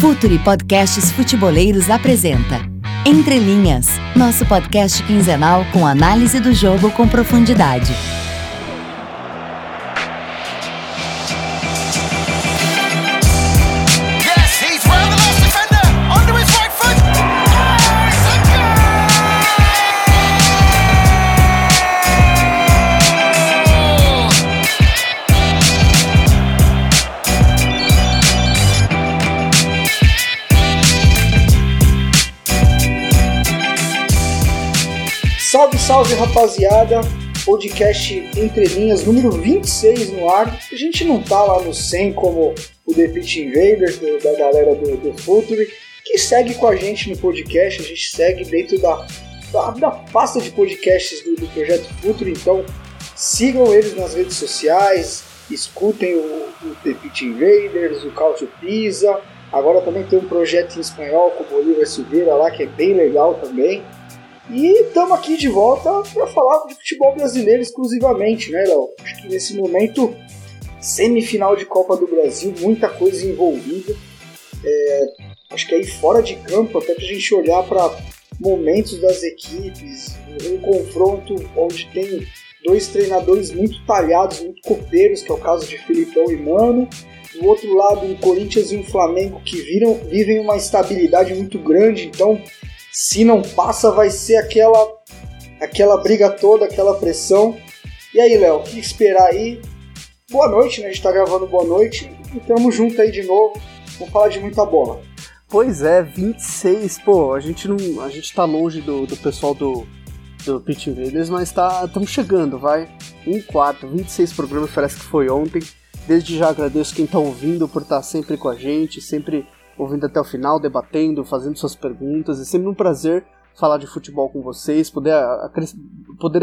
Futuri Podcasts Futeboleiros apresenta Entre Linhas, nosso podcast quinzenal com análise do jogo com profundidade. Salve rapaziada, podcast Entre Linhas número 26 no ar. A gente não tá lá no 100 como o The Pitch Invaders, da galera do Futuri, que segue com a gente no podcast. A gente segue dentro da pasta de podcasts do Projeto Futuri, então sigam eles nas redes sociais, escutem o The Pitch Invaders, o Cautio Pisa. Agora também tem um projeto em espanhol com o Bolívar Silveira lá, que é bem legal também. E estamos aqui de volta para falar de futebol brasileiro exclusivamente, né, Léo? Acho que nesse momento, semifinal de Copa do Brasil, muita coisa envolvida. Acho que aí fora de campo, até para a gente olhar para momentos das equipes, um confronto onde tem dois treinadores muito talhados, muito copeiros, que é o caso de Felipão e Mano. Do outro lado, um Corinthians e um Flamengo que vivem uma estabilidade muito grande, então... Se não passa, vai ser aquela briga toda, aquela pressão. E aí, Léo, o que esperar aí? Boa noite, né? A gente tá gravando boa noite e tamo junto aí de novo. Vamos falar de muita bola. Pois é, 26, pô, a gente tá longe do pessoal do Pitch Invaders, mas estamos chegando, vai. 1-4, 26 programas, parece que foi ontem. Desde já agradeço quem tá ouvindo por estar sempre com a gente, sempre... ouvindo até o final, debatendo, fazendo suas perguntas. É sempre um prazer falar de futebol com vocês, poder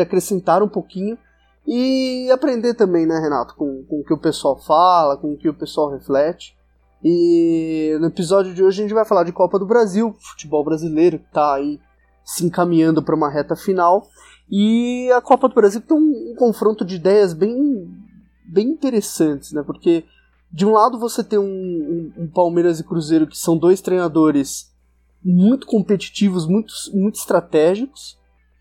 acrescentar um pouquinho e aprender também, né, Renato, com o que o pessoal fala, com o que o pessoal reflete. E no episódio de hoje a gente vai falar de Copa do Brasil, futebol brasileiro que está aí se encaminhando para uma reta final, e a Copa do Brasil tem um confronto de ideias bem interessantes, né, porque... de um lado você tem um Palmeiras e Cruzeiro que são dois treinadores muito competitivos, muito estratégicos,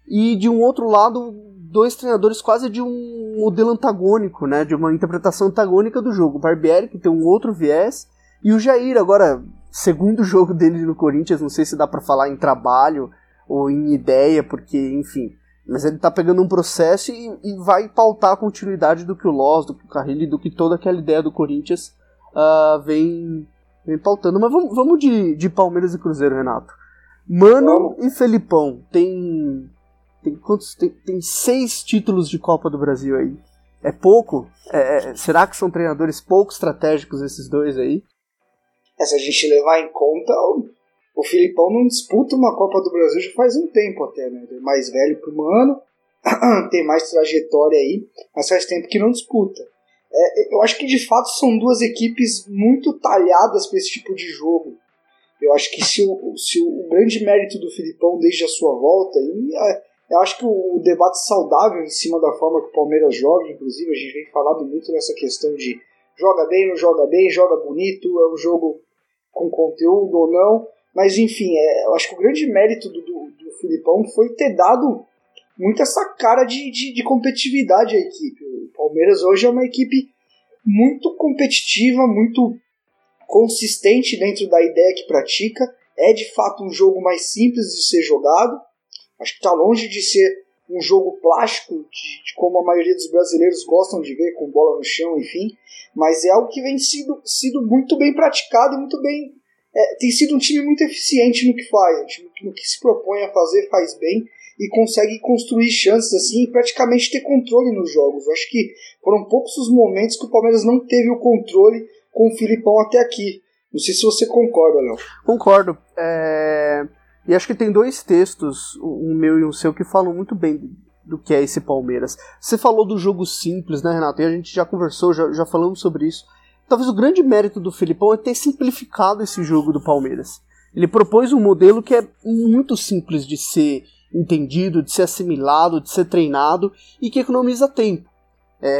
e de um outro lado dois treinadores quase de um modelo antagônico, né, de uma interpretação antagônica do jogo. O Barbieri, que tem um outro viés, e o Jair, agora, segundo jogo dele no Corinthians, não sei se dá para falar em trabalho ou em ideia, porque, enfim... mas ele tá pegando um processo e vai pautar a continuidade do que o Loss, do que o Carrilho, do que toda aquela ideia do Corinthians vem pautando. Mas vamos de Palmeiras e Cruzeiro, Renato. Mano e Felipão, tem quantos? Tem 6 títulos de Copa do Brasil aí. É pouco? Será que são treinadores pouco estratégicos esses dois aí? Se a gente levar em conta... O Felipão não disputa uma Copa do Brasil já faz um tempo até, né? Ele é mais velho que o Mano, tem mais trajetória aí, mas faz tempo que não disputa. Eu acho que de fato são duas equipes muito talhadas para esse tipo de jogo. Eu acho que se o grande mérito do Felipão desde a sua volta, eu acho que o debate saudável em cima da forma que o Palmeiras joga, inclusive a gente vem falado muito nessa questão de joga bem, não joga bem, joga bonito, é um jogo com conteúdo ou não. Mas enfim, eu acho que o grande mérito do Felipão foi ter dado muito essa cara de competitividade à equipe. O Palmeiras hoje é uma equipe muito competitiva, muito consistente dentro da ideia que pratica. É de fato um jogo mais simples de ser jogado. Acho que está longe de ser um jogo plástico, de como a maioria dos brasileiros gostam de ver, com bola no chão, enfim. Mas é algo que vem sido muito bem praticado e muito bem... tem sido um time muito eficiente no que faz, um time que, no que se propõe a fazer, faz bem e consegue construir chances assim e praticamente ter controle nos jogos. Eu acho que foram poucos os momentos que o Palmeiras não teve o controle com o Felipão até aqui. Não sei se você concorda, Léo. Concordo. E acho que tem dois textos, um meu e um seu, que falam muito bem do que é esse Palmeiras. Você falou do jogo simples, né, Renato? E a gente já conversou, já falamos sobre isso. Talvez o grande mérito do Felipão é ter simplificado esse jogo do Palmeiras. Ele propôs um modelo que é muito simples de ser entendido, de ser assimilado, de ser treinado e que economiza tempo.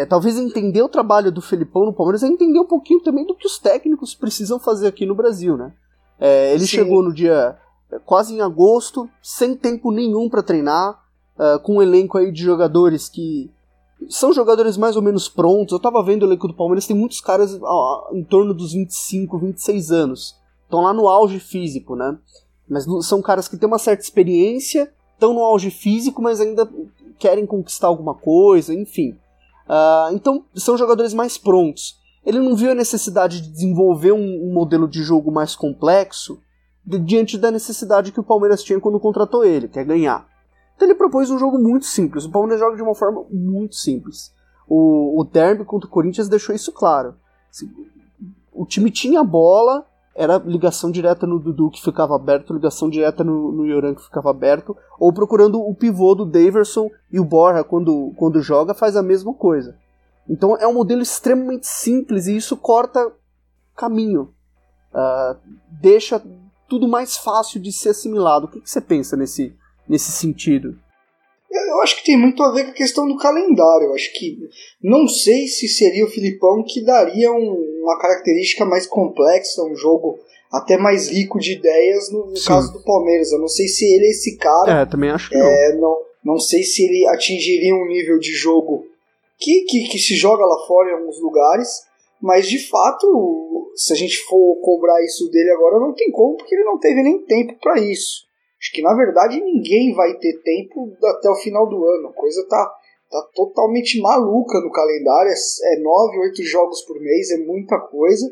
Talvez entender o trabalho do Felipão no Palmeiras é entender um pouquinho também do que os técnicos precisam fazer aqui no Brasil, né? Ele Sim. chegou no dia quase em agosto, sem tempo nenhum para treinar, com um elenco aí de jogadores que são jogadores mais ou menos prontos. Eu tava vendo o elenco do Palmeiras, tem muitos caras em torno dos 25, 26 anos, estão lá no auge físico, né? Mas são caras que têm uma certa experiência, estão no auge físico, mas ainda querem conquistar alguma coisa, enfim. Então são jogadores mais prontos. Ele não viu a necessidade de desenvolver um modelo de jogo mais complexo diante da necessidade que o Palmeiras tinha quando contratou ele, que é ganhar. Então ele propôs um jogo muito simples. O Palmeiras joga de uma forma muito simples. O derby contra o Corinthians deixou isso claro. O time tinha a bola, era ligação direta no Dudu, que ficava aberto, ligação direta no Yoran, que ficava aberto, ou procurando o pivô do Deyverson, e o Borja, quando joga, faz a mesma coisa. Então é um modelo extremamente simples, e isso corta caminho, deixa tudo mais fácil de ser assimilado. O que você pensa nesse sentido? Eu acho que tem muito a ver com a questão do calendário. Eu acho que não sei se seria o Felipão que daria uma característica mais complexa, um jogo até mais rico de ideias no caso do Palmeiras. Eu não sei se ele é esse cara. Também acho que não sei se ele atingiria um nível de jogo que se joga lá fora em alguns lugares, mas de fato, se a gente for cobrar isso dele agora, não tem como, porque ele não teve nem tempo para isso. Acho que, na verdade, ninguém vai ter tempo até o final do ano. A coisa tá totalmente maluca no calendário. É 9, 8 jogos por mês, é muita coisa.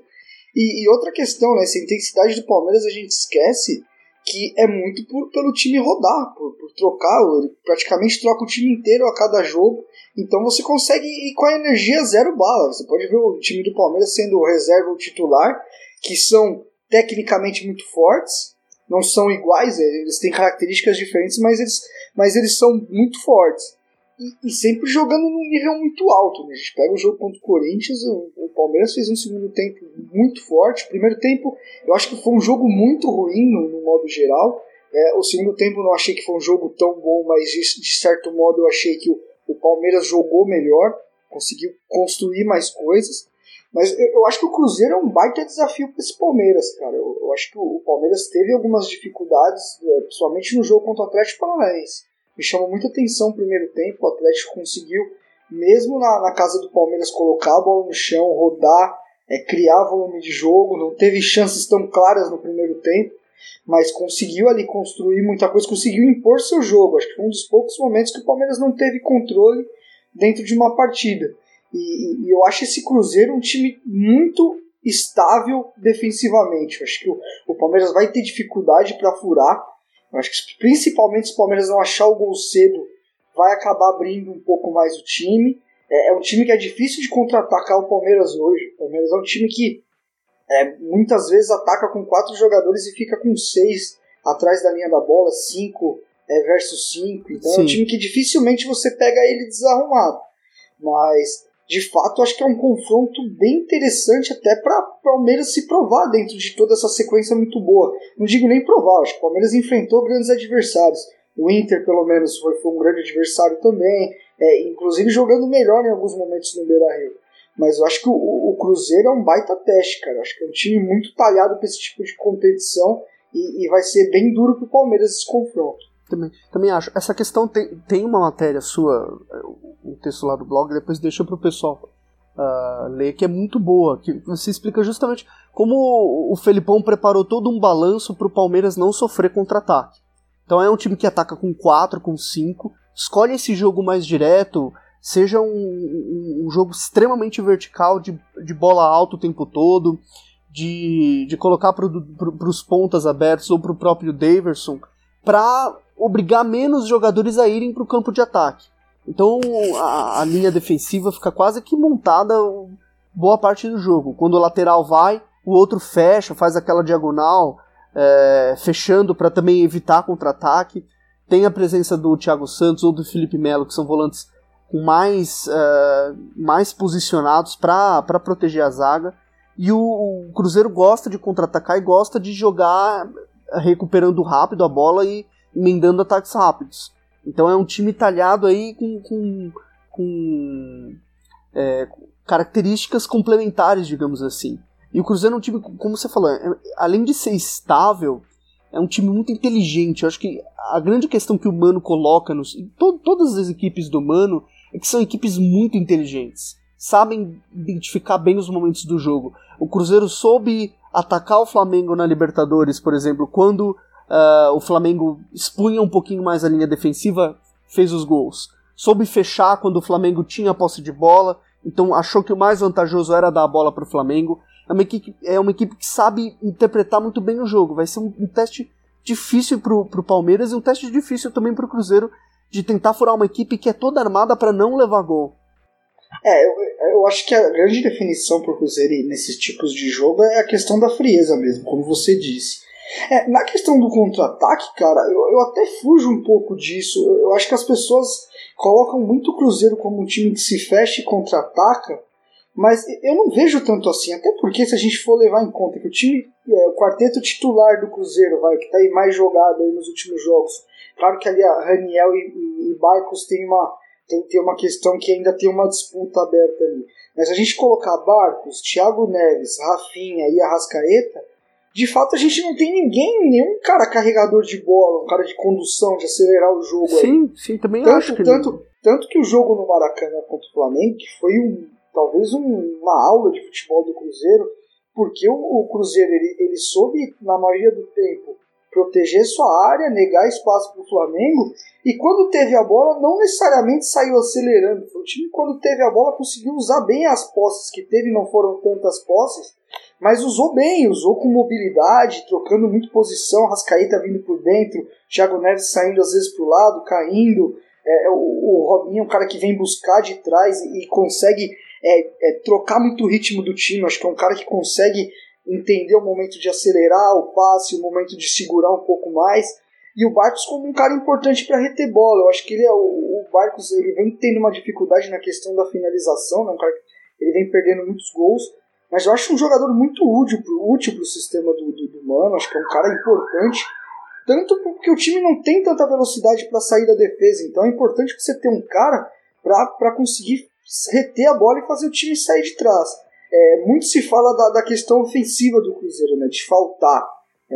E outra questão, né? Essa intensidade do Palmeiras, a gente esquece que é muito pelo time rodar, por trocar. Ele praticamente troca o time inteiro a cada jogo. Então você consegue ir com a energia zero bala. Você pode ver o time do Palmeiras sendo o reserva ou o titular, que são tecnicamente muito fortes. Não são iguais, eles têm características diferentes, mas eles são muito fortes. E sempre jogando num nível muito alto. Né? A gente pega o jogo contra o Corinthians, o Palmeiras fez um segundo tempo muito forte. O primeiro tempo, eu acho que foi um jogo muito ruim, no modo geral. O segundo tempo eu não achei que foi um jogo tão bom, mas de certo modo eu achei que o Palmeiras jogou melhor, conseguiu construir mais coisas. Mas eu acho que o Cruzeiro é um baita desafio para esse Palmeiras, cara. Eu acho que o Palmeiras teve algumas dificuldades, principalmente no jogo contra o Atlético Paranaense. Me chamou muita atenção o primeiro tempo. O Atlético conseguiu, mesmo na casa do Palmeiras, colocar a bola no chão, rodar, criar volume de jogo. Não teve chances tão claras no primeiro tempo, mas conseguiu ali construir muita coisa, conseguiu impor seu jogo. Acho que foi um dos poucos momentos que o Palmeiras não teve controle dentro de uma partida. E eu acho esse Cruzeiro um time muito estável defensivamente. Eu acho que o Palmeiras vai ter dificuldade para furar. Eu acho que principalmente se o Palmeiras não achar o gol cedo, vai acabar abrindo um pouco mais o time. É um time que é difícil de contra-atacar o Palmeiras hoje. O Palmeiras é um time que muitas vezes ataca com 4 jogadores e fica com 6 atrás da linha da bola, 5 versus 5. Então Sim. é um time que dificilmente você pega ele desarrumado. Mas de fato, acho que é um confronto bem interessante até para o Palmeiras se provar dentro de toda essa sequência muito boa. Não digo nem provar, acho que o Palmeiras enfrentou grandes adversários. O Inter, pelo menos, foi um grande adversário também, inclusive jogando melhor em alguns momentos no Beira-Rio. Mas eu acho que o Cruzeiro é um baita teste, cara. Acho que é um time muito talhado para esse tipo de competição e vai ser bem duro para o Palmeiras esse confronto. Também acho. Essa questão tem uma matéria sua, um texto lá do blog, depois deixa pro pessoal ler, que é muito boa, que você explica justamente como o Felipão preparou todo um balanço pro Palmeiras não sofrer contra-ataque. Então é um time que ataca com 4, com 5, escolhe esse jogo mais direto, seja um jogo extremamente vertical, de bola alta o tempo todo, de colocar pros pontas abertos ou pro próprio Deyverson, para obrigar menos jogadores a irem para o campo de ataque. Então a linha defensiva fica quase que montada boa parte do jogo. Quando o lateral vai, o outro fecha, faz aquela diagonal, fechando para também evitar contra-ataque. Tem a presença do Thiago Santos ou do Felipe Melo, que são volantes mais posicionados para proteger a zaga. E o Cruzeiro gosta de contra-atacar e gosta de jogar recuperando rápido a bola e emendando ataques rápidos. Então é um time talhado aí com características complementares, digamos assim. E o Cruzeiro é um time, como você falou, além de ser estável, é um time muito inteligente. Eu acho que a grande questão que o Mano coloca em todas as equipes do Mano é que são equipes muito inteligentes. Sabem identificar bem os momentos do jogo. O Cruzeiro soube atacar o Flamengo na Libertadores, por exemplo, quando o Flamengo expunha um pouquinho mais a linha defensiva, fez os gols. Soube fechar quando o Flamengo tinha a posse de bola, então achou que o mais vantajoso era dar a bola para o Flamengo. É uma equipe que sabe interpretar muito bem o jogo. Vai ser um teste difícil para o Palmeiras e um teste difícil também para o Cruzeiro, de tentar furar uma equipe que é toda armada para não levar gol. Eu acho que a grande definição para o Cruzeiro nesses tipos de jogo é a questão da frieza mesmo, como você disse. Na questão do contra-ataque, cara, eu até fujo um pouco disso. Eu acho que as pessoas colocam muito o Cruzeiro como um time que se fecha e contra-ataca, mas eu não vejo tanto assim, até porque se a gente for levar em conta que o quarteto titular do Cruzeiro, que está aí mais jogado aí nos últimos jogos, claro que ali a Raniel e Barcos tem uma questão que ainda tem uma disputa aberta ali, mas se a gente colocar Barcos, Thiago Neves, Rafinha e Arrascaeta, de fato a gente não tem nenhum cara carregador de bola, um cara de condução, de acelerar o jogo. Sim, também acho que... Tanto que o jogo no Maracanã contra o Flamengo, que foi talvez uma aula de futebol do Cruzeiro, porque o Cruzeiro ele soube, na maioria do tempo, proteger sua área, negar espaço para o Flamengo, e quando teve a bola não necessariamente saiu acelerando. O time, quando teve a bola, conseguiu usar bem as posses que teve, não foram tantas posses, mas usou bem, usou com mobilidade, trocando muito posição, Arrascaeta vindo por dentro, Thiago Neves saindo às vezes para o lado, caindo, o Robinho é um cara que vem buscar de trás e consegue trocar muito o ritmo do time. Acho que é um cara que consegue entender o momento de acelerar o passe, o momento de segurar um pouco mais, e o Barcos como um cara importante para reter bola. Eu acho que o Barcos ele vem tendo uma dificuldade na questão da finalização, né? Um cara que ele vem perdendo muitos gols, mas eu acho um jogador muito útil para o sistema do Mano. Acho que é um cara importante, tanto porque o time não tem tanta velocidade para sair da defesa, então é importante que você tenha um cara para conseguir reter a bola e fazer o time sair de trás. Muito se fala da questão ofensiva do Cruzeiro, né, de faltar,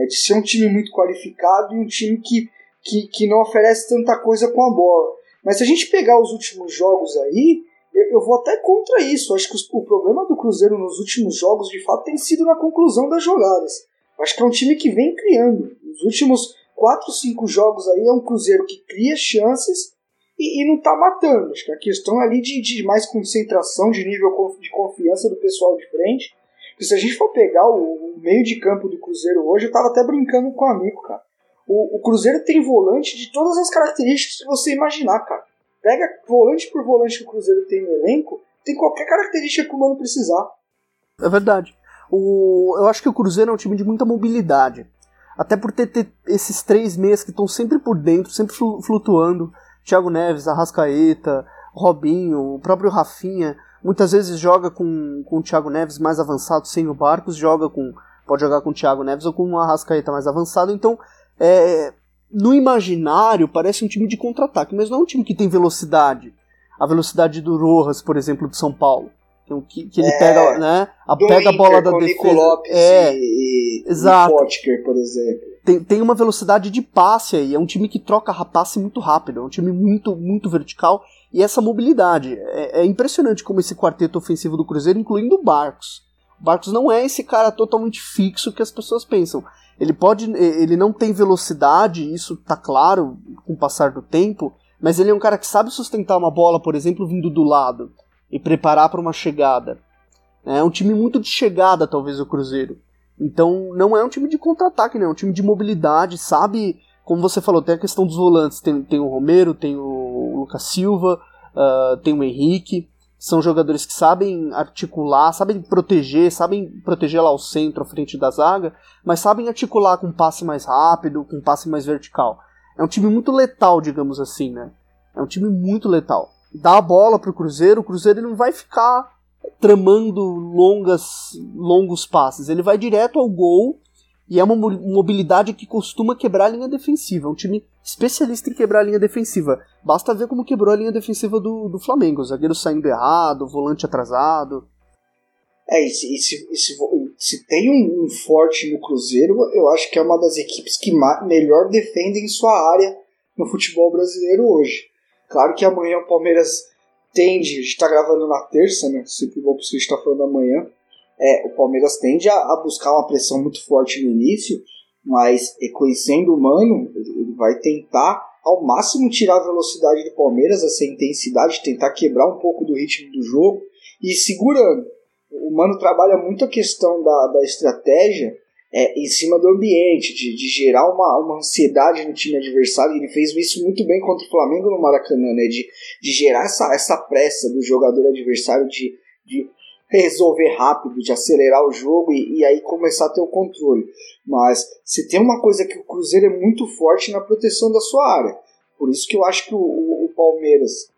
de ser um time muito qualificado e um time que não oferece tanta coisa com a bola. Mas se a gente pegar os últimos jogos aí, eu vou até contra isso. Acho que o problema do Cruzeiro nos últimos jogos, de fato, tem sido na conclusão das jogadas. Acho que é um time que vem criando. Nos últimos 4, 5 jogos aí é um Cruzeiro que cria chances e não tá matando. Acho que a questão ali de mais concentração, de nível de confiança do pessoal de frente. Porque se a gente for pegar o meio de campo do Cruzeiro hoje, eu tava até brincando com um amigo, cara. O Cruzeiro tem volante de todas as características que você imaginar, cara. Pega volante por volante que o Cruzeiro tem no elenco, tem qualquer característica que o Mano precisar. É verdade. Eu acho que o Cruzeiro é um time de muita mobilidade. Até por ter esses 3 meias que estão sempre por dentro, sempre flutuando. Thiago Neves, Arrascaeta, Robinho, o próprio Rafinha, muitas vezes joga com o Thiago Neves mais avançado, sem o Barcos, pode jogar com o Thiago Neves ou com o Arrascaeta mais avançado. Então, no imaginário, parece um time de contra-ataque, mas não é um time que tem velocidade. A velocidade do Rojas, por exemplo, do São Paulo, que ele pega, né, pega a bola da defesa. Nico Lopes e Potker, por exemplo. Tem uma velocidade de passe aí, é um time que troca passe muito rápido, é um time muito, muito vertical, e essa mobilidade, é impressionante como esse quarteto ofensivo do Cruzeiro, incluindo o Barcos. O Barcos não é esse cara totalmente fixo que as pessoas pensam, ele não tem velocidade, isso tá claro com o passar do tempo, mas ele é um cara que sabe sustentar uma bola, por exemplo, vindo do lado, e preparar para uma chegada. É um time muito de chegada, talvez, o Cruzeiro. Então, não é um time de contra-ataque, né? É um time de mobilidade, sabe? Como você falou, tem a questão dos volantes. Tem o Romero, tem o Lucas Silva, tem o Henrique. São jogadores que sabem articular, sabem proteger lá o centro, à frente da zaga, mas sabem articular com um passe mais rápido, com um passe mais vertical. É um time muito letal, digamos assim, né? É um time muito letal. Dá a bola pro Cruzeiro, o Cruzeiro ele não vai ficar tramando longos passes, ele vai direto ao gol, e é uma mobilidade que costuma quebrar a linha defensiva. É um time especialista em quebrar a linha defensiva. Basta ver como quebrou a linha defensiva do Flamengo, o zagueiro saindo errado, o volante atrasado. E se se tem um forte no Cruzeiro, eu acho que é uma das equipes que melhor defendem sua área no futebol brasileiro hoje. Claro que amanhã o Palmeiras tende, a gente está gravando na terça, né? Sempre bom porque a gente está falando amanhã. É, o Palmeiras tende a buscar uma pressão muito forte no início, mas reconhecendo o Mano, ele vai tentar ao máximo tirar a velocidade do Palmeiras, essa intensidade, tentar quebrar um pouco do ritmo do jogo e ir segurando. O Mano trabalha muito a questão da estratégia em cima do ambiente, de gerar uma ansiedade no time adversário. Ele fez isso muito bem contra o Flamengo no Maracanã, né? De gerar essa pressa do jogador adversário, de resolver rápido, de acelerar o jogo e aí começar a ter o controle. Mas se tem uma coisa que o Cruzeiro é muito forte na proteção da sua área. Por isso que eu acho que o Palmeiras,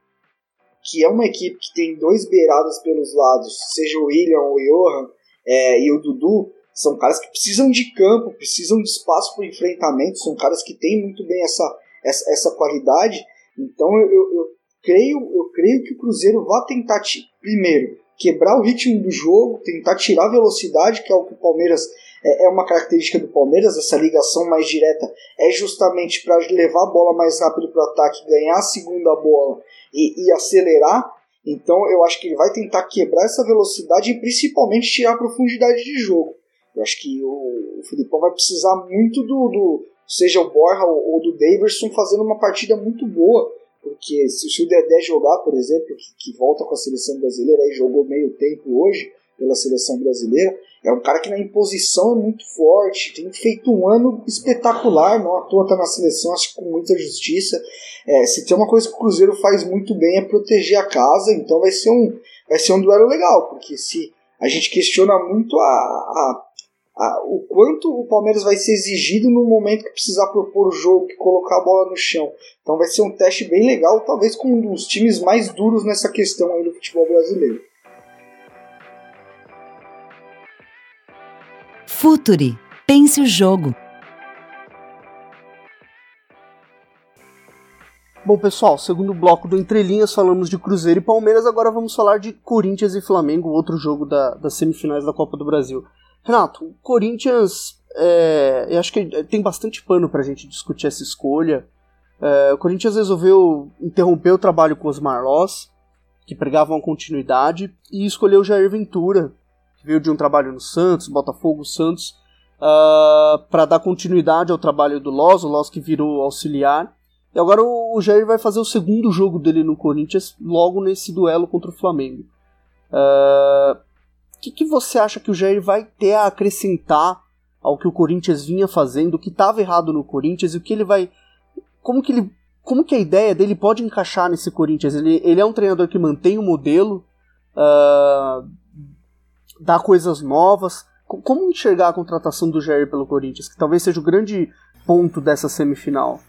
que é uma equipe que tem dois beiradas pelos lados, seja o William ou o Johan e o Dudu, são caras que precisam de campo, precisam de espaço para enfrentamento, são caras que têm muito bem essa qualidade. Então eu creio que o Cruzeiro vai tentar, primeiro, quebrar o ritmo do jogo, tentar tirar a velocidade, que é o que o Palmeiras é uma característica do Palmeiras, essa ligação mais direta é justamente para levar a bola mais rápido para o ataque, ganhar a segunda bola e acelerar. Então eu acho que ele vai tentar quebrar essa velocidade e principalmente tirar a profundidade de jogo. Eu acho que o Felipão vai precisar muito do seja o Borja ou do Deyverson fazendo uma partida muito boa. Porque se o Dedé jogar, por exemplo, que volta com a seleção brasileira e jogou meio tempo hoje pela seleção brasileira, é um cara que na imposição é muito forte, tem feito um ano espetacular, não à toa está na seleção, acho que com muita justiça. Se tem uma coisa que o Cruzeiro faz muito bem é proteger a casa, então vai ser um duelo legal, porque se a gente questiona muito o quanto o Palmeiras vai ser exigido no momento que precisar propor o jogo, que colocar a bola no chão. Então vai ser um teste bem legal, talvez com um dos times mais duros nessa questão aí do futebol brasileiro. Futuri, pense o jogo. Bom, pessoal, segundo bloco do Entre Linhas, falamos de Cruzeiro e Palmeiras, agora vamos falar de Corinthians e Flamengo, outro jogo das semifinais da Copa do Brasil. Renato, o Corinthians, eu acho que tem bastante pano pra gente discutir essa escolha. O Corinthians resolveu interromper o trabalho com os Marlós, que pregavam a continuidade, e escolheu o Jair Ventura, que veio de um trabalho no Santos, Botafogo, Santos, para dar continuidade ao trabalho do Loz, o Loz que virou auxiliar. E agora o Jair vai fazer o segundo jogo dele no Corinthians, logo nesse duelo contra o Flamengo. O que você acha que o Jair vai ter a acrescentar ao que o Corinthians vinha fazendo, o que estava errado no Corinthians e o que ele vai... Como que a ideia dele pode encaixar nesse Corinthians? Ele é um treinador que mantém o modelo, dá coisas novas. Como enxergar a contratação do Jair pelo Corinthians, que talvez seja o grande ponto dessa semifinal?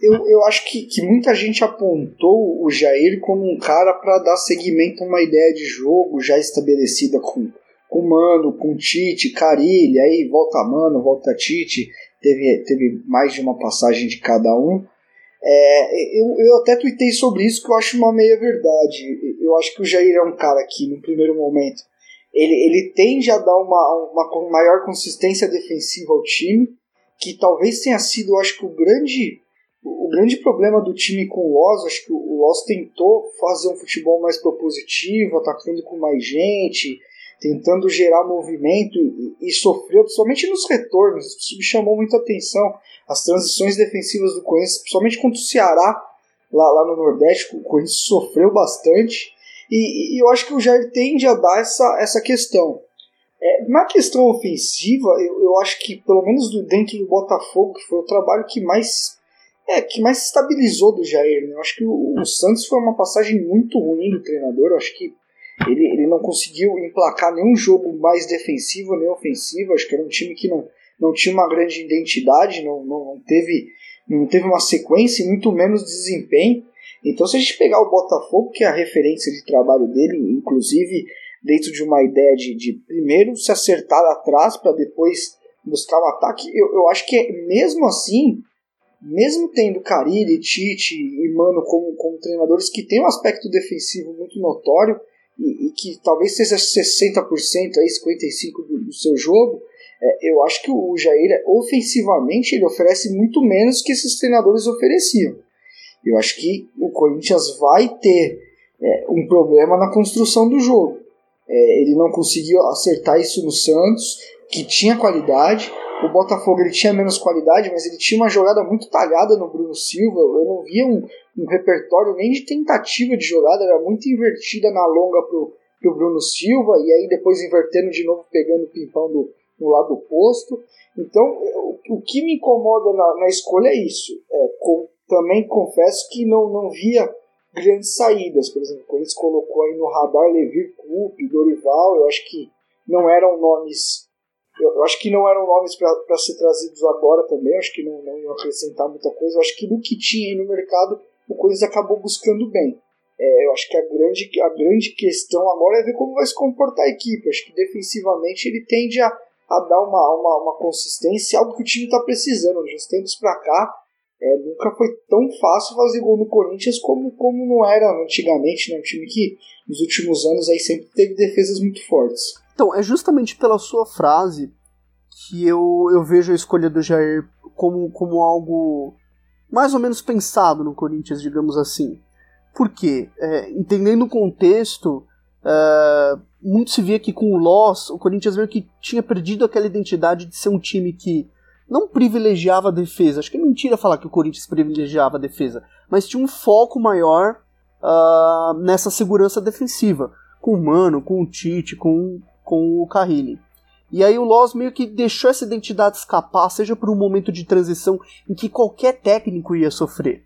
Eu acho que muita gente apontou o Jair como um cara para dar seguimento a uma ideia de jogo já estabelecida com Mano, com Tite, Carille, aí volta Mano, volta Tite, teve mais de uma passagem de cada um. Eu até tuitei sobre isso, que eu acho uma meia verdade. Eu acho que o Jair é um cara que, no primeiro momento, ele tende a dar uma maior consistência defensiva ao time, que talvez tenha sido, acho que o grande problema do time com o Loz. Acho que o Loz tentou fazer um futebol mais propositivo, atacando com mais gente, tentando gerar movimento e sofreu, principalmente nos retornos. Isso me chamou muita atenção, as transições defensivas do Corinthians, principalmente contra o Ceará, lá no Nordeste, o Corinthians sofreu bastante, e eu acho que o Jair tende a dar essa questão. Na questão ofensiva, eu acho que, pelo menos dentro do Botafogo, que foi o trabalho que mais se estabilizou do Jair, né? Eu acho que o Santos foi uma passagem muito ruim do treinador. Eu acho que ele não conseguiu emplacar nenhum jogo mais defensivo nem ofensivo. Eu acho que era um time que não tinha uma grande identidade, não teve uma sequência e muito menos desempenho. Então, se a gente pegar o Botafogo, que é a referência de trabalho dele, inclusive... dentro de uma ideia de primeiro se acertar atrás para depois buscar o ataque, eu acho que mesmo assim, mesmo tendo Carille, Tite e Mano como treinadores que tem um aspecto defensivo muito notório, e que talvez seja 60%, aí 55% do seu jogo, eu acho que o Jair, ofensivamente, ele oferece muito menos que esses treinadores ofereciam. Eu acho que o Corinthians vai ter um problema na construção do jogo. Ele não conseguiu acertar isso no Santos, que tinha qualidade. O Botafogo ele tinha menos qualidade, mas ele tinha uma jogada muito talhada no Bruno Silva. Eu não via um repertório nem de tentativa de jogada, era muito invertida na longa pro Bruno Silva, e aí depois invertendo de novo, pegando o pimpão no lado oposto. Então, o que me incomoda na escolha é isso. Também confesso que não via grandes saídas. Por exemplo, quando eles colocou aí no radar Levir Coupe, Dorival, eu acho que não eram nomes... Eu acho que não eram nomes para ser trazidos agora também, eu acho que não iam acrescentar muita coisa. Eu acho que no que tinha aí no mercado, o Corinthians acabou buscando bem. Eu acho que a grande questão agora é ver como vai se comportar a equipe. Eu acho que defensivamente ele tende a dar uma consistência, algo que o time está precisando. De uns tempos para cá, nunca foi tão fácil fazer gol no Corinthians como não era antigamente, né? Um time que nos últimos anos aí sempre teve defesas muito fortes. Então, é justamente pela sua frase que eu vejo a escolha do Jair como algo mais ou menos pensado no Corinthians, digamos assim. Por quê? Entendendo o contexto, muito se via que com o Loss, o Corinthians meio que tinha perdido aquela identidade de ser um time que não privilegiava a defesa. Acho que é mentira falar que o Corinthians privilegiava a defesa, mas tinha um foco maior nessa segurança defensiva, com o Mano, com o Tite, com o Carille. E aí o Loss meio que deixou essa identidade escapar, seja por um momento de transição em que qualquer técnico ia sofrer.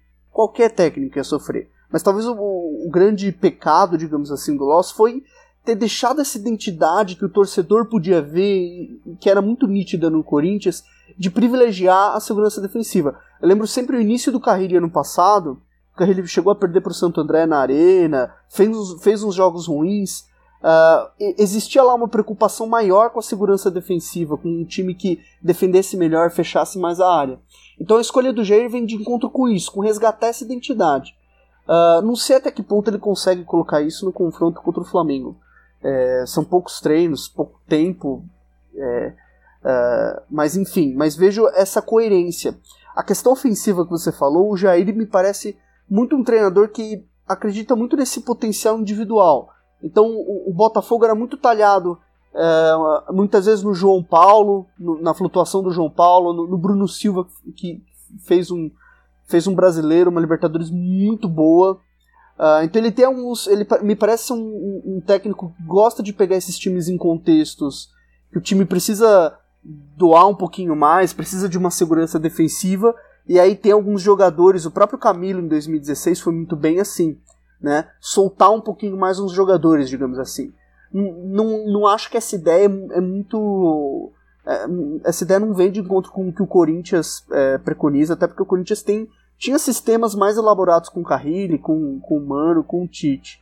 Mas talvez o grande pecado, digamos assim, do Loss foi ter deixado essa identidade que o torcedor podia ver, que era muito nítida no Corinthians, de privilegiar a segurança defensiva. Eu lembro sempre o início do Carrilho ano passado. O Carrilho chegou a perder para o Santo André na Arena, fez uns jogos ruins. Existia lá uma preocupação maior com a segurança defensiva, com um time que defendesse melhor, fechasse mais a área. Então a escolha do Jair vem de encontro com isso, com resgatar essa identidade. Não sei até que ponto ele consegue colocar isso no confronto contra o Flamengo. São poucos treinos, pouco tempo, mas enfim, mas vejo essa coerência. A questão ofensiva que você falou, o Jair me parece muito um treinador que acredita muito nesse potencial individual. Então o Botafogo era muito talhado muitas vezes no João Paulo, na flutuação do João Paulo, no Bruno Silva, que fez um brasileiro, uma Libertadores muito boa. Então ele tem alguns, ele me parece um técnico que gosta de pegar esses times em contextos que o time precisa doar um pouquinho mais, precisa de uma segurança defensiva, e aí tem alguns jogadores, o próprio Camilo em 2016 foi muito bem assim, né? Soltar um pouquinho mais uns jogadores, digamos assim. Não acho que essa ideia é muito... Essa ideia não vem de encontro com o que o Corinthians preconiza, até porque o Corinthians tinha sistemas mais elaborados com o Carille, com o Mano, com o Tite.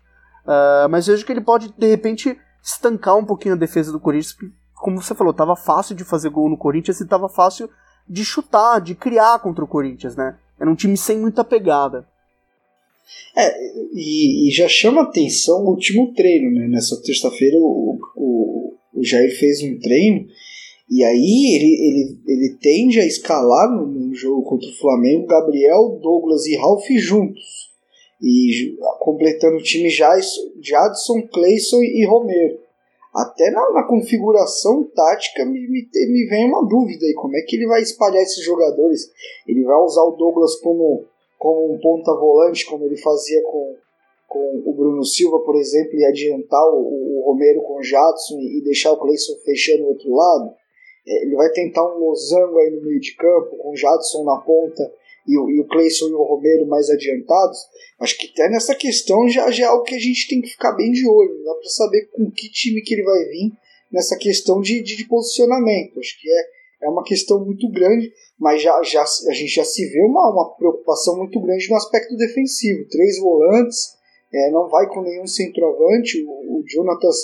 Mas vejo que ele pode, de repente, estancar um pouquinho a defesa do Corinthians, porque, como você falou, estava fácil de fazer gol no Corinthians e estava fácil de chutar, de criar contra o Corinthians, né? Era um time sem muita pegada. E já chama atenção o último treino, né? Nessa terça-feira o Jair fez um treino e aí ele tende a escalar no jogo contra o Flamengo Gabriel, Douglas e Ralf juntos, e completando o time Jadson, Clayson e Romero. Até na configuração tática me vem uma dúvida aí, como é que ele vai espalhar esses jogadores? Ele vai usar o Douglas como um ponta-volante, como ele fazia com o Bruno Silva, por exemplo, e adiantar o Romero com o Jadson e deixar o Clayson fechando o outro lado? Ele vai tentar um losango aí no meio de campo, com o Jadson na ponta e o Clayson e o Romero mais adiantados? Acho que até nessa questão já é algo que a gente tem que ficar bem de olho, não dá para saber com que time que ele vai vir nessa questão de posicionamento. Acho que é uma questão muito grande, mas a gente já se vê uma preocupação muito grande no aspecto defensivo. 3 volantes, não vai com nenhum centroavante, o Jonatas,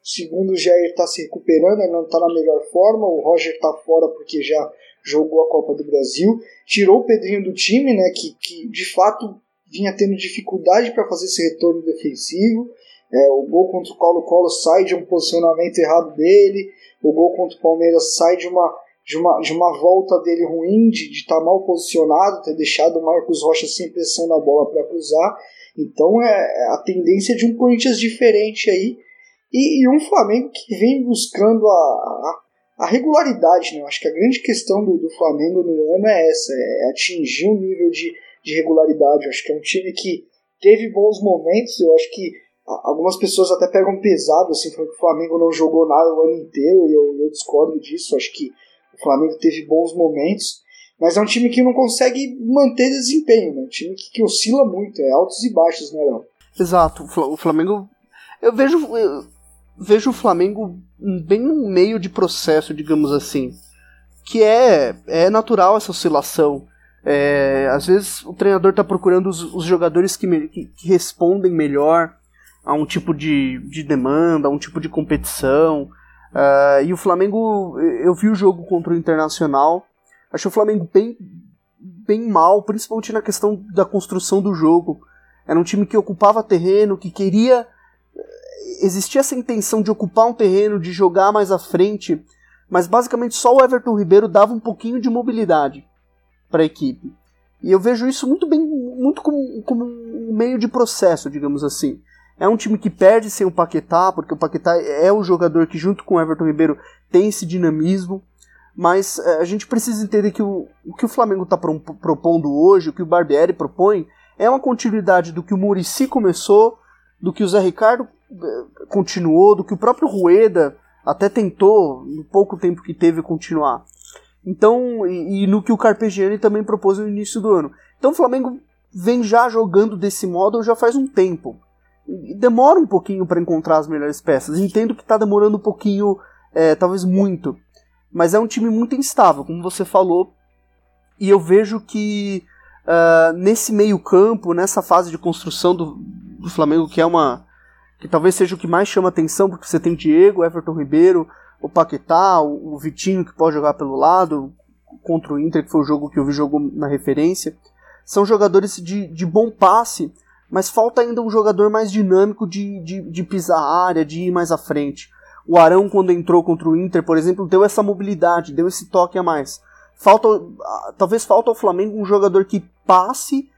segundo o Jair, está se recuperando, ele não está na melhor forma, o Roger está fora porque já jogou a Copa do Brasil, tirou o Pedrinho do time, né, que de fato vinha tendo dificuldade para fazer esse retorno defensivo, O gol contra o Colo-Colo sai de um posicionamento errado dele, o gol contra o Palmeiras sai de uma volta dele ruim, de estar mal posicionado, ter deixado o Marcos Rocha sem pressão na bola para cruzar. Então é a tendência de um Corinthians diferente aí, e um Flamengo que vem buscando a regularidade, né? Eu acho que a grande questão do Flamengo no ano é essa, é atingir um nível de regularidade. Eu acho que é um time que teve bons momentos, eu acho que algumas pessoas até pegam pesado, assim, falando que o Flamengo não jogou nada o ano inteiro, e eu discordo disso. Eu acho que o Flamengo teve bons momentos, mas é um time que não consegue manter desempenho, né? Um time que oscila muito, altos e baixos, né, Léo? Exato, o Flamengo... Eu vejo o Flamengo bem no meio de processo, digamos assim, que é natural essa oscilação. Às vezes o treinador está procurando os jogadores que respondem melhor a um tipo de demanda, a um tipo de competição. E o Flamengo, eu vi o jogo contra o Internacional, achei o Flamengo bem mal, principalmente na questão da construção do jogo. Era um time que ocupava terreno, que queria... Existia essa intenção de ocupar um terreno, de jogar mais à frente, mas basicamente só o Everton Ribeiro dava um pouquinho de mobilidade para a equipe. E eu vejo isso muito como um meio de processo, digamos assim. É um time que perde sem o Paquetá, porque o Paquetá é o jogador que, junto com o Everton Ribeiro, tem esse dinamismo. Mas a gente precisa entender que o que o Flamengo está propondo hoje, o que o Barbieri propõe, é uma continuidade do que o Muricy começou, do que o Zé Ricardo continuou, do que o próprio Rueda até tentou, no pouco tempo que teve, continuar. Então, e no que o Carpegiani também propôs no início do ano. Então o Flamengo vem já jogando desse modo já faz um tempo. Demora um pouquinho para encontrar as melhores peças. Entendo que está demorando um pouquinho, talvez muito. Mas é um time muito instável, como você falou. E eu vejo que nesse meio campo, nessa fase de construção do Flamengo, que talvez seja o que mais chama atenção, porque você tem Diego, Everton Ribeiro, o Paquetá, o Vitinho, que pode jogar pelo lado, contra o Inter, que foi o jogo que eu vi jogou na referência. São jogadores de bom passe, mas falta ainda um jogador mais dinâmico de pisar a área, de ir mais à frente. O Arão, quando entrou contra o Inter, por exemplo, deu essa mobilidade, deu esse toque a mais. Talvez falta ao Flamengo um jogador que passe,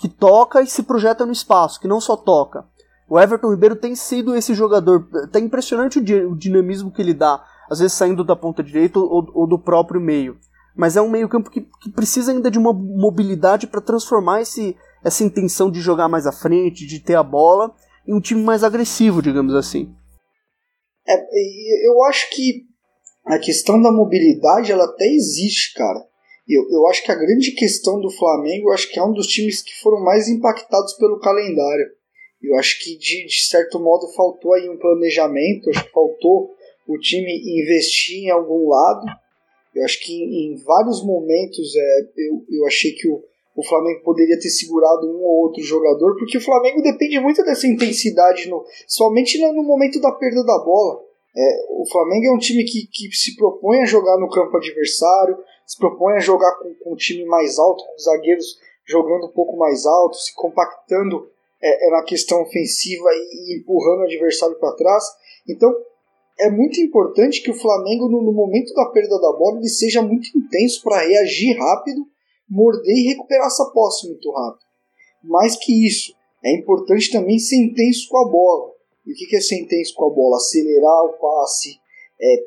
que toca e se projeta no espaço, que não só toca. O Everton Ribeiro tem sido esse jogador, tá impressionante o dinamismo que ele dá, às vezes saindo da ponta direita ou do próprio meio. Mas é um meio campo que precisa ainda de uma mobilidade para transformar essa intenção de jogar mais à frente, de ter a bola, em um time mais agressivo, digamos assim. Eu acho que a questão da mobilidade, ela até existe, cara. Eu acho que a grande questão do Flamengo, eu acho que é um dos times que foram mais impactados pelo calendário. Eu acho que, de certo modo, faltou aí um planejamento, acho que faltou o time investir em algum lado. Eu acho que em vários momentos eu achei que o Flamengo poderia ter segurado um ou outro jogador, porque o Flamengo depende muito dessa intensidade, somente no momento da perda da bola. O Flamengo é um time que se propõe a jogar no campo adversário, se propõe a jogar com o time mais alto, com os zagueiros jogando um pouco mais alto, se compactando na questão ofensiva e empurrando o adversário para trás. Então é muito importante que o Flamengo, no momento da perda da bola, ele seja muito intenso para reagir rápido, morder e recuperar essa posse muito rápido. Mais que isso, é importante também ser intenso com a bola. E o que é ser intenso com a bola? Acelerar o passe,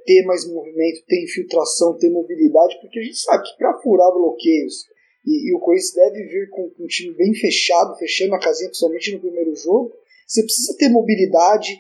ter mais movimento, ter infiltração, ter mobilidade, porque a gente sabe que para furar bloqueios, e o Corinthians deve vir com um time bem fechado, fechando a casinha, principalmente no primeiro jogo, você precisa ter mobilidade,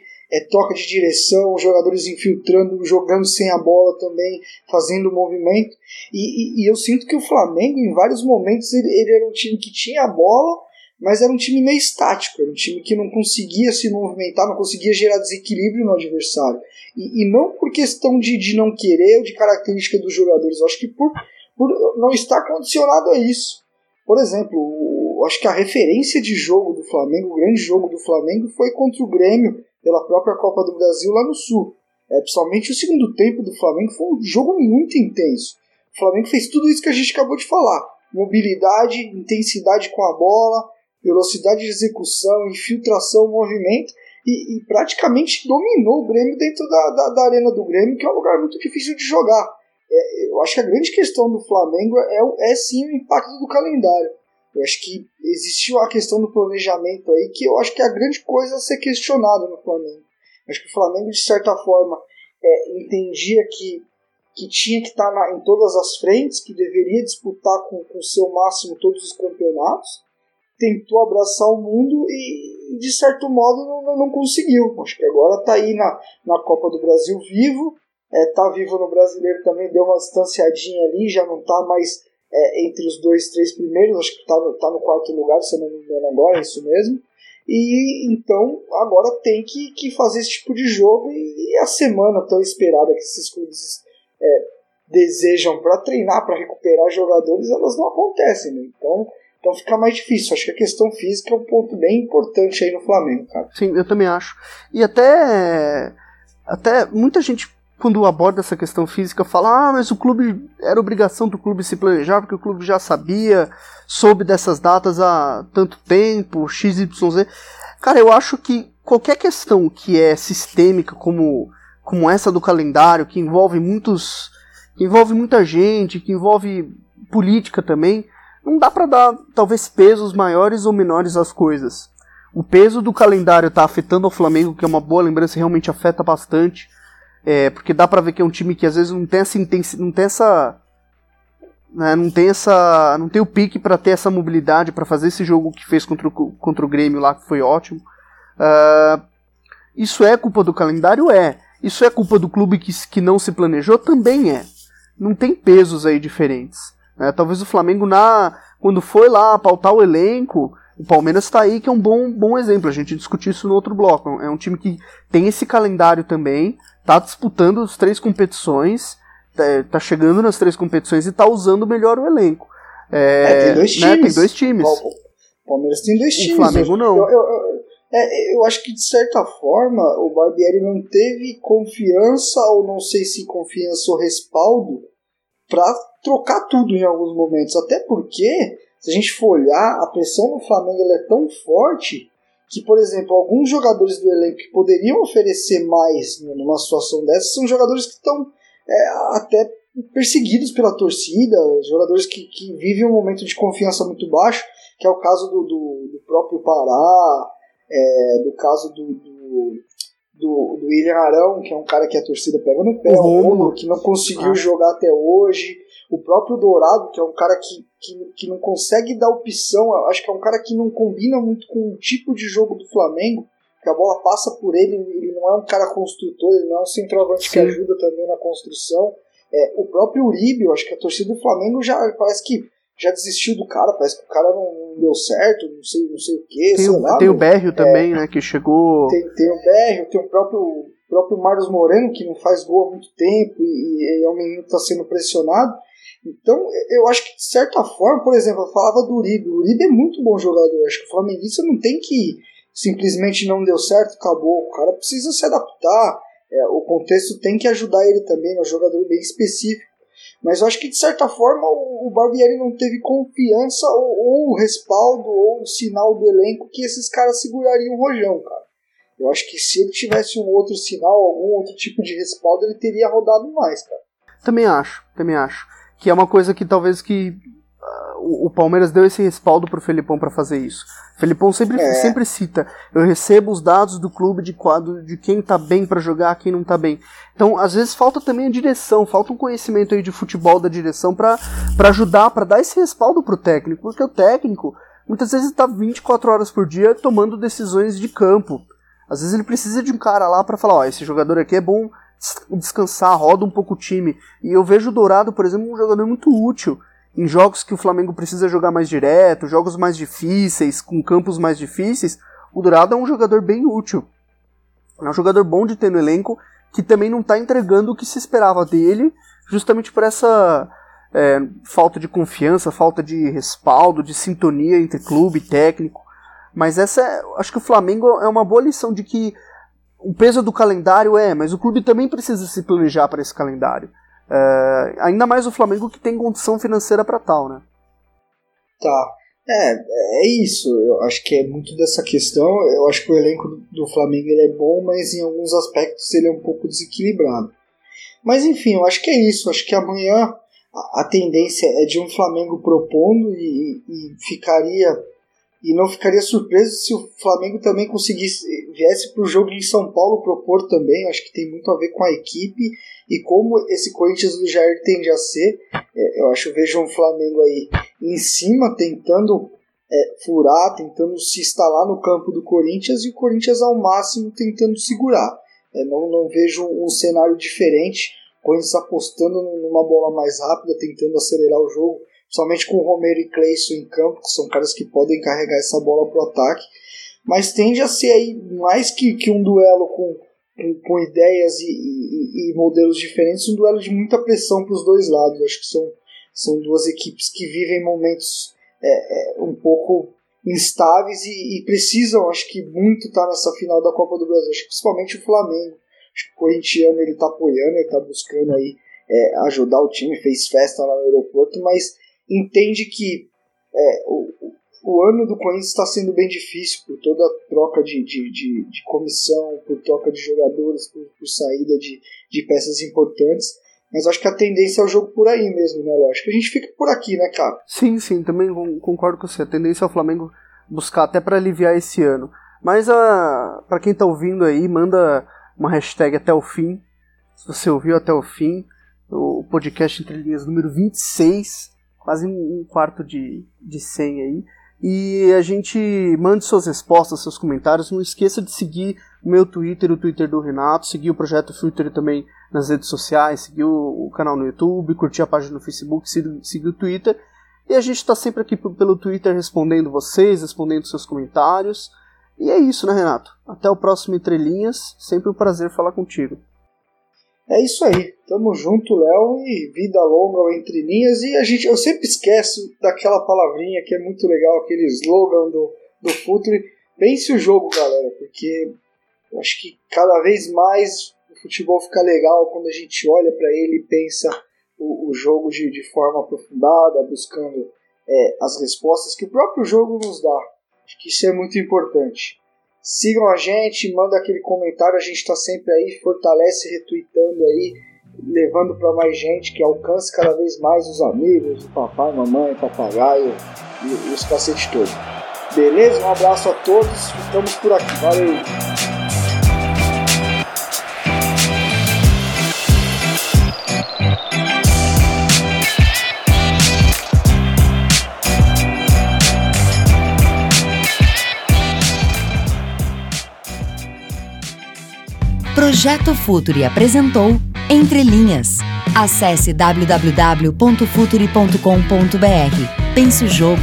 toca de direção, jogadores infiltrando, jogando sem a bola também, fazendo movimento, e eu sinto que o Flamengo, em vários momentos, ele era um time que tinha a bola, mas era um time meio estático, era um time que não conseguia se movimentar, não conseguia gerar desequilíbrio no adversário, e não por questão de não querer ou de característica dos jogadores, eu acho que por não estar condicionado a isso. Por exemplo, acho que a referência de jogo do Flamengo, o grande jogo do Flamengo, foi contra o Grêmio, pela própria Copa do Brasil lá no Sul. Principalmente o segundo tempo do Flamengo foi um jogo muito intenso. O Flamengo fez tudo isso que a gente acabou de falar. Mobilidade, intensidade com a bola, velocidade de execução, infiltração, movimento. e praticamente dominou o Grêmio dentro da arena do Grêmio, que é um lugar muito difícil de jogar. Eu acho que a grande questão do Flamengo é sim o impacto do calendário. Eu acho que existiu a questão do planejamento aí, que eu acho que é a grande coisa a ser questionada no Flamengo. Eu acho que o Flamengo, de certa forma, entendia que tinha que estar em todas as frentes, que deveria disputar com o seu máximo todos os campeonatos, tentou abraçar o mundo e, de certo modo, não conseguiu. Acho que agora está aí na Copa do Brasil vivo, está vivo no Brasileiro também, deu uma distanciadinha ali, já não está mais entre os dois, três primeiros, acho que está no quarto lugar, se eu não me engano agora, é isso mesmo. E então agora tem que fazer esse tipo de jogo e a semana tão esperada que esses clubes desejam para treinar, para recuperar jogadores, elas não acontecem, né? Então fica mais difícil. Acho que a questão física é um ponto bem importante aí no Flamengo, cara. Sim, eu também acho. E até muita gente, quando aborda essa questão física, fala: ah, mas o clube, era obrigação do clube se planejar, porque o clube já soube dessas datas há tanto tempo, XYZ. Cara, eu acho que qualquer questão que é sistêmica, como essa do calendário, que envolve muita gente, que envolve política também, não dá para dar, talvez, pesos maiores ou menores às coisas. O peso do calendário está afetando o Flamengo, que é uma boa lembrança, realmente afeta bastante, porque dá para ver que é um time que às vezes não tem essa intensidade, não tem o pique para ter essa mobilidade, para fazer esse jogo que fez contra o Grêmio lá, que foi ótimo. Isso é culpa do calendário? É. Isso é culpa do clube que não se planejou? Também é. Não tem pesos aí diferentes. Né? Talvez o Flamengo, quando foi lá pautar o elenco, o Palmeiras está aí, que é um bom exemplo. A gente discutiu isso no outro bloco. É um time que tem esse calendário também, está disputando as três competições, está chegando nas três competições e está usando melhor o elenco. Tem dois times. Né? Tem dois times. O Palmeiras tem dois times. O Flamengo não. Eu acho que, de certa forma, o Barbieri não teve confiança, ou não sei se confiança ou respaldo, para trocar tudo em alguns momentos. Até porque, se a gente for olhar, a pressão no Flamengo é tão forte que, por exemplo, alguns jogadores do elenco que poderiam oferecer mais numa situação dessa são jogadores que estão até perseguidos pela torcida, jogadores que vivem um momento de confiança muito baixo, que é o caso do próprio Pará, do caso do William Arão, que é um cara que a torcida pega no pé, o que não conseguiu jogar até hoje, o próprio Dourado, que é um cara que não consegue dar opção, acho que é um cara que não combina muito com o tipo de jogo do Flamengo, que a bola passa por ele, ele não é um cara construtor, ele não é um centroavante que ajuda também na construção. O próprio Uribe, eu acho que a torcida do Flamengo já parece que já desistiu do cara, parece que o cara não deu certo, não sei o que, sei lá. Tem o Berrio também, né, que chegou... Tem o Berrio, tem o próprio Marlos Moreno, que não faz gol há muito tempo e é um menino que está sendo pressionado. Então, eu acho que, de certa forma, por exemplo, eu falava do Uribe. O Uribe é muito bom jogador, eu acho que o flamenguista não tem que simplesmente não deu certo, acabou. O cara precisa se adaptar, o contexto tem que ajudar ele também, é um jogador bem específico. Mas eu acho que, de certa forma, o Barbieri não teve confiança ou o respaldo ou o sinal do elenco que esses caras segurariam o rojão, cara. Eu acho que se ele tivesse um outro sinal, algum outro tipo de respaldo, ele teria rodado mais, cara. Também acho. Que é uma coisa que talvez o Palmeiras deu esse respaldo pro Felipão para fazer isso. O Felipão sempre cita: eu recebo os dados do clube de quadro, de quem tá bem para jogar, quem não tá bem. Então, às vezes falta também a direção, falta um conhecimento aí de futebol da direção para ajudar, para dar esse respaldo pro técnico, porque o técnico muitas vezes tá 24 horas por dia tomando decisões de campo. Às vezes ele precisa de um cara lá para falar: ó, esse jogador aqui é bom descansar, roda um pouco o time. E eu vejo o Dourado, por exemplo, um jogador muito útil em jogos que o Flamengo precisa jogar mais direto, jogos mais difíceis, com campos mais difíceis. O Dourado é um jogador bem útil, é um jogador bom de ter no elenco, que também não está entregando o que se esperava dele, justamente por essa falta de confiança, falta de respaldo, de sintonia entre clube e técnico. Mas acho que o Flamengo é uma boa lição de que o peso do calendário mas o clube também precisa se planejar para esse calendário. Ainda mais o Flamengo, que tem condição financeira para tal, né? Tá. É isso, eu acho que é muito dessa questão. Eu acho que o elenco do Flamengo ele é bom, mas em alguns aspectos ele é um pouco desequilibrado. Mas enfim, eu acho que é isso, eu acho que amanhã a tendência é de um Flamengo propondo e não ficaria surpreso se o Flamengo também viesse para o jogo em São Paulo propor também. Acho que tem muito a ver com a equipe e como esse Corinthians do Jair tende a ser. Eu vejo um Flamengo aí em cima, tentando furar, tentando se instalar no campo do Corinthians, e o Corinthians ao máximo tentando segurar. Não vejo um cenário diferente, o Corinthians apostando numa bola mais rápida, tentando acelerar o jogo, somente com o Romero e Clayson em campo, que são caras que podem carregar essa bola para o ataque, mas tende a ser aí mais que um duelo com ideias e modelos diferentes, um duelo de muita pressão para os dois lados. Acho que são duas equipes que vivem momentos um pouco instáveis e precisam, acho que muito estar nessa final da Copa do Brasil. Acho que principalmente o Flamengo, acho que o corintiano ele está apoiando, ele está buscando aí ajudar o time, fez festa lá no aeroporto, mas entende que o ano do Corinthians está sendo bem difícil por toda a troca de comissão, por troca de jogadores, por saída de peças importantes, mas acho que a tendência é o jogo por aí mesmo, né, Léo? Acho que a gente fica por aqui, né, cara? Sim, também concordo com você, a tendência é o Flamengo buscar até para aliviar esse ano, mas para quem tá ouvindo aí, manda uma hashtag até o fim, se você ouviu até o fim, o podcast Entre Linhas número 26, quase um quarto de 100 aí, e a gente mande suas respostas, seus comentários. Não esqueça de seguir o meu Twitter, o Twitter do Renato, seguir o Projeto Filter também nas redes sociais, seguir o canal no YouTube, curtir a página no Facebook, seguir o Twitter, e a gente está sempre aqui pelo Twitter respondendo vocês, respondendo seus comentários, e é isso, né, Renato? Até o próximo Entre Linhas, sempre um prazer falar contigo. É isso aí, tamo junto, Léo, e vida longa ao Entre Linhas. E eu sempre esqueço daquela palavrinha que é muito legal, aquele slogan do Futre. Pense o jogo, galera, porque eu acho que cada vez mais o futebol fica legal quando a gente olha para ele e pensa o jogo de forma aprofundada, buscando as respostas que o próprio jogo nos dá. Acho que isso é muito importante. Sigam a gente, manda aquele comentário, a gente está sempre aí, fortalece, retweetando aí, levando para mais gente, que alcance cada vez mais os amigos, o papai, mamãe, papagaio e os cacete todos. Beleza? Um abraço a todos, ficamos por aqui, valeu! Projeto Futuri apresentou Entre Linhas. Acesse www.futuri.com.br. Pense o jogo.